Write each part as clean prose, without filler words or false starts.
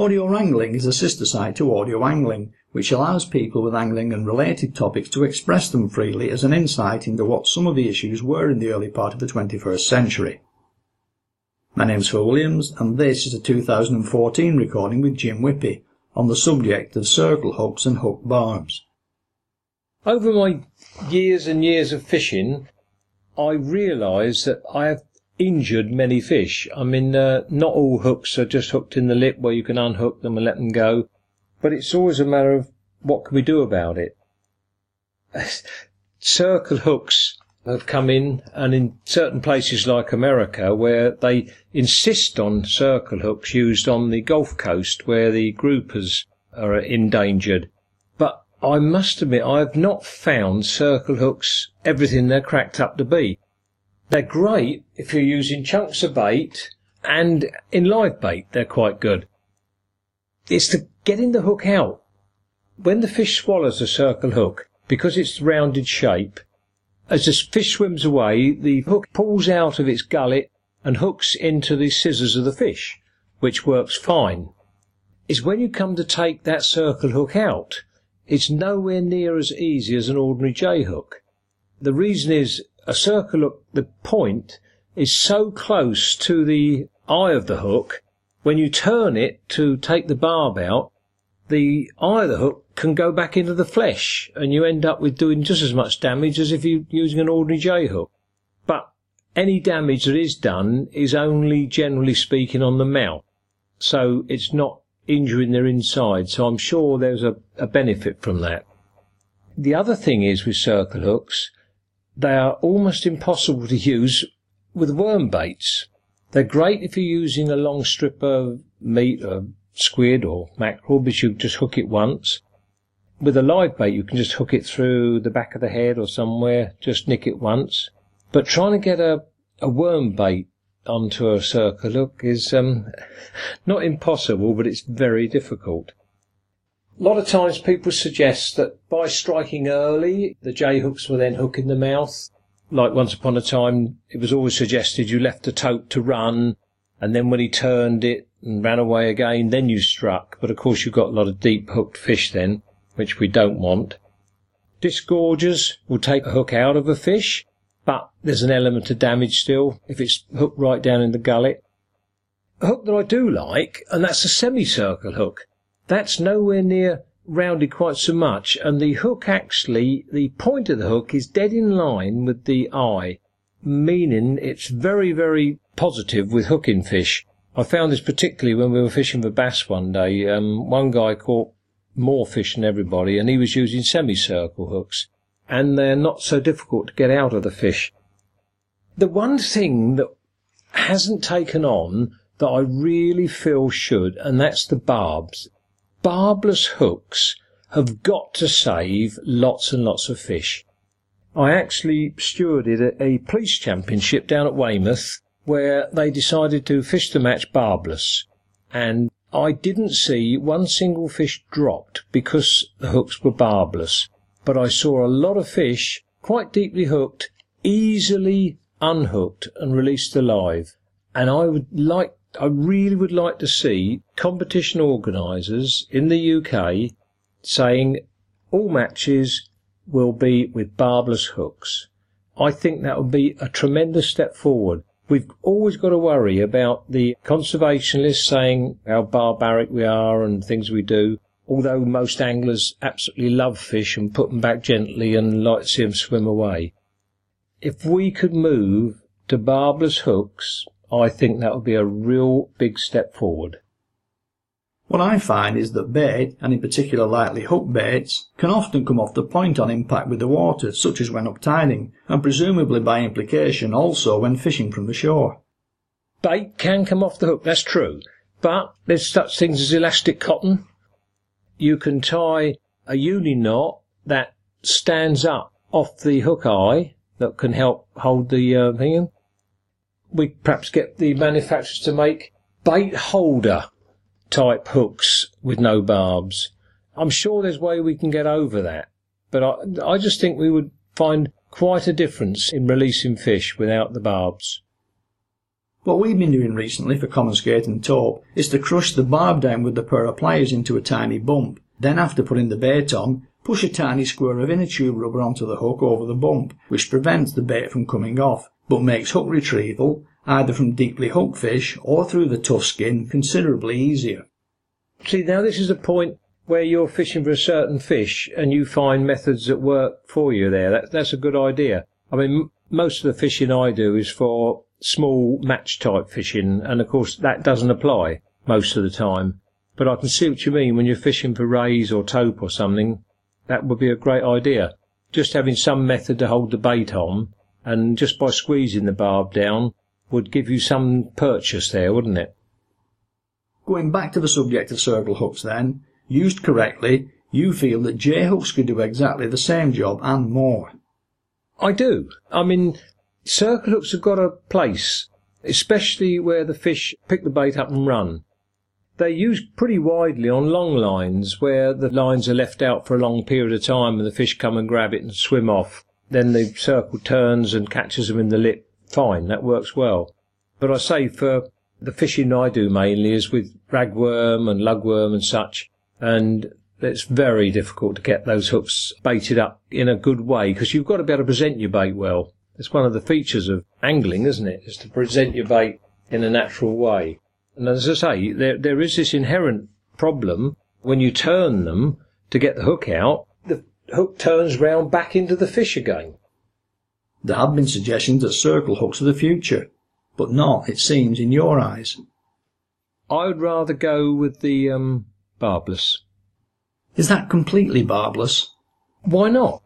Audio Angling is a sister site to Audio Angling, which allows people with angling and related topics to express them freely as an insight into what some of the issues were in the early part of the 21st century. My name's Phil Williams, and this is a 2014 recording with Jim Whippy on the subject of circle hooks and hook barbs. Over my years and years of fishing, I realised that I have injured many fish. I mean, not all hooks are just hooked in the lip where you can unhook them and let them go, but it's always a matter of what can we do about it. Circle hooks have come in, and in certain places like America, where they insist on circle hooks used on the Gulf Coast where the groupers are endangered. But I must admit, I have not found circle hooks everything they're cracked up to be. They're great if you're using chunks of bait, and in live bait they're quite good. It's the getting the hook out. When the fish swallows a circle hook, because it's rounded shape, as the fish swims away, the hook pulls out of its gullet and hooks into the scissors of the fish, which works fine. It's when you come to take that circle hook out, it's nowhere near as easy as an ordinary J-hook. The reason is, a circle hook, the point, is so close to the eye of the hook, when you turn it to take the barb out, the eye of the hook can go back into the flesh, and you end up with doing just as much damage as if you're using an ordinary J-hook. But any damage that is done is only, generally speaking, on the mouth, so it's not injuring their inside, so I'm sure there's a benefit from that. The other thing is with circle hooks, they are almost impossible to use with worm baits. They're great if you're using a long strip of meat or squid or mackerel, but you just hook it once. With a live bait you can just hook it through the back of the head or somewhere, just nick it once. But trying to get a worm bait onto a circle hook is not impossible, but it's very difficult. A lot of times people suggest that by striking early, the J-hooks will then hook in the mouth. Like once upon a time, it was always suggested you left the tote to run, and then when he turned it and ran away again, then you struck. But of course you've got a lot of deep hooked fish then, which we don't want. Disgorgers will take a hook out of a fish, but there's an element of damage still if it's hooked right down in the gullet. A hook that I do like, and that's a semicircle hook. That's nowhere near rounded quite so much, and the hook actually, the point of the hook is dead in line with the eye, meaning it's very, very positive with hooking fish. I found this particularly when we were fishing for bass one day. One guy caught more fish than everybody, and he was using semicircle hooks, and they're not so difficult to get out of the fish. The one thing that hasn't taken on that I really feel should, and that's the barbs. Barbless hooks have got to save lots and lots of fish. I actually stewarded a police championship down at Weymouth where they decided to fish the match barbless, and I didn't see one single fish dropped because the hooks were barbless, but I saw a lot of fish quite deeply hooked, easily unhooked and released alive. And I really would like to see competition organisers in the UK saying all matches will be with barbless hooks. I think that would be a tremendous step forward. We've always got to worry about the conservationists saying how barbaric we are and things we do, although most anglers absolutely love fish and put them back gently and like to see them swim away. If we could move to barbless hooks, I think that would be a real big step forward. What I find is that bait, and in particular lightly hooked baits, can often come off the point on impact with the water, such as when uptiding, and presumably by implication also when fishing from the shore. Bait can come off the hook, that's true, but there's such things as elastic cotton. You can tie a uni knot that stands up off the hook eye that can help hold the thing in. We perhaps get the manufacturers to make bait holder type hooks with no barbs. I'm sure there's a way we can get over that, but I just think we would find quite a difference in releasing fish without the barbs. What we've been doing recently for common skate and taupe is to crush the barb down with the pair of pliers into a tiny bump. Then after putting the bait on, push a tiny square of inner tube rubber onto the hook over the bump, which prevents the bait from coming off, but makes hook retrieval, either from deeply hooked fish or through the tough skin, considerably easier. See, now this is a point where you're fishing for a certain fish and you find methods that work for you there. That's a good idea. I mean, most of the fishing I do is for small match type fishing, and of course that doesn't apply most of the time. But I can see what you mean when you're fishing for rays or taupe or something. That would be a great idea. Just having some method to hold the bait on, and just by squeezing the barb down, would give you some purchase there, wouldn't it? Going back to the subject of circle hooks then, used correctly, you feel that J-hooks could do exactly the same job and more. I do. I mean, circle hooks have got a place, especially where the fish pick the bait up and run. They're used pretty widely on long lines, where the lines are left out for a long period of time and the fish come and grab it and swim off. Then the circle turns and catches them in the lip. Fine, that works well. But I say for the fishing I do mainly is with ragworm and lugworm and such, and it's very difficult to get those hooks baited up in a good way, because you've got to be able to present your bait well. It's one of the features of angling, isn't it, is to present your bait in a natural way. And as I say, there is this inherent problem when you turn them to get the hook out, the hook turns round back into the fish again. There have been suggestions that circle hooks are the future, but not, it seems, in your eyes. I would rather go with the barbless. Is that completely barbless? Why not?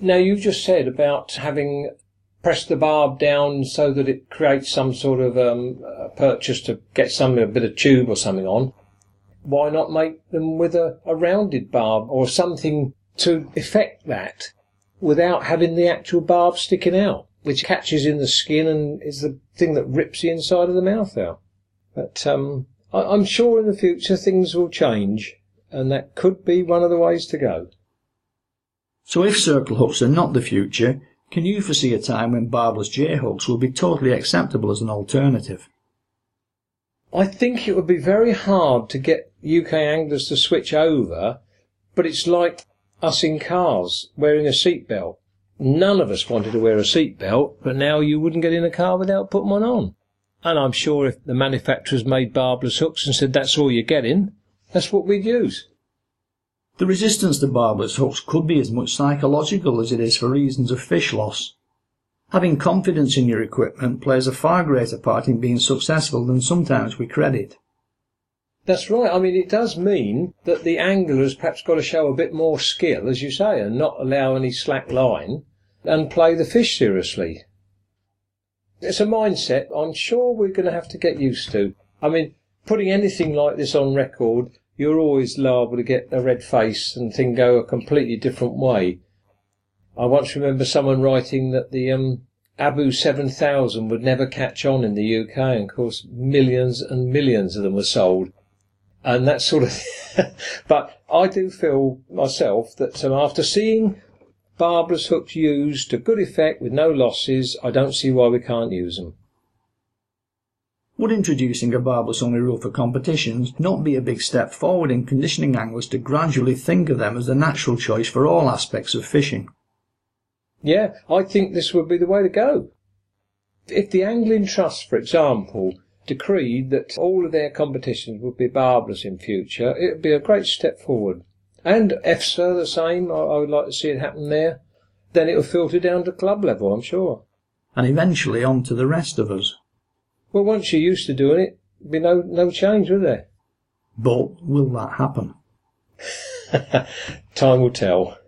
Now, you just said about having press the barb down so that it creates some sort of purchase to get a bit of tube or something on. Why not make them with a rounded barb or something to effect that without having the actual barb sticking out, which catches in the skin and is the thing that rips the inside of the mouth out? But I'm sure in the future things will change, and that could be one of the ways to go. So if circle hooks are not the future, can you foresee a time when barbless J-hooks will be totally acceptable as an alternative? I think it would be very hard to get UK anglers to switch over, but it's like us in cars wearing a seatbelt. None of us wanted to wear a seatbelt, but now you wouldn't get in a car without putting one on. And I'm sure if the manufacturers made barbless hooks and said that's all you're getting, that's what we'd use. The resistance to barbless hooks could be as much psychological as it is for reasons of fish loss. Having confidence in your equipment plays a far greater part in being successful than sometimes we credit. That's right. I mean, it does mean that the angler has perhaps got to show a bit more skill, as you say, and not allow any slack line and play the fish seriously. It's a mindset I'm sure we're going to have to get used to. I mean, putting anything like this on record, you're always liable to get a red face and thing go a completely different way. I once remember someone writing that the Abu 7000 would never catch on in the UK, and of course millions and millions of them were sold. And that sort of but I do feel myself that after seeing barbless hooks used to good effect with no losses, I don't see why we can't use them. Would introducing a barbless-only rule for competitions not be a big step forward in conditioning anglers to gradually think of them as the natural choice for all aspects of fishing? Yeah, I think this would be the way to go. If the Angling Trust, for example, decreed that all of their competitions would be barbless in future, it would be a great step forward. And EFSA, the same, I would like to see it happen there. Then it will filter down to club level, I'm sure. And eventually on to the rest of us. Well, once you're used to doing it, there'd be no change, would there? But will that happen? Time will tell.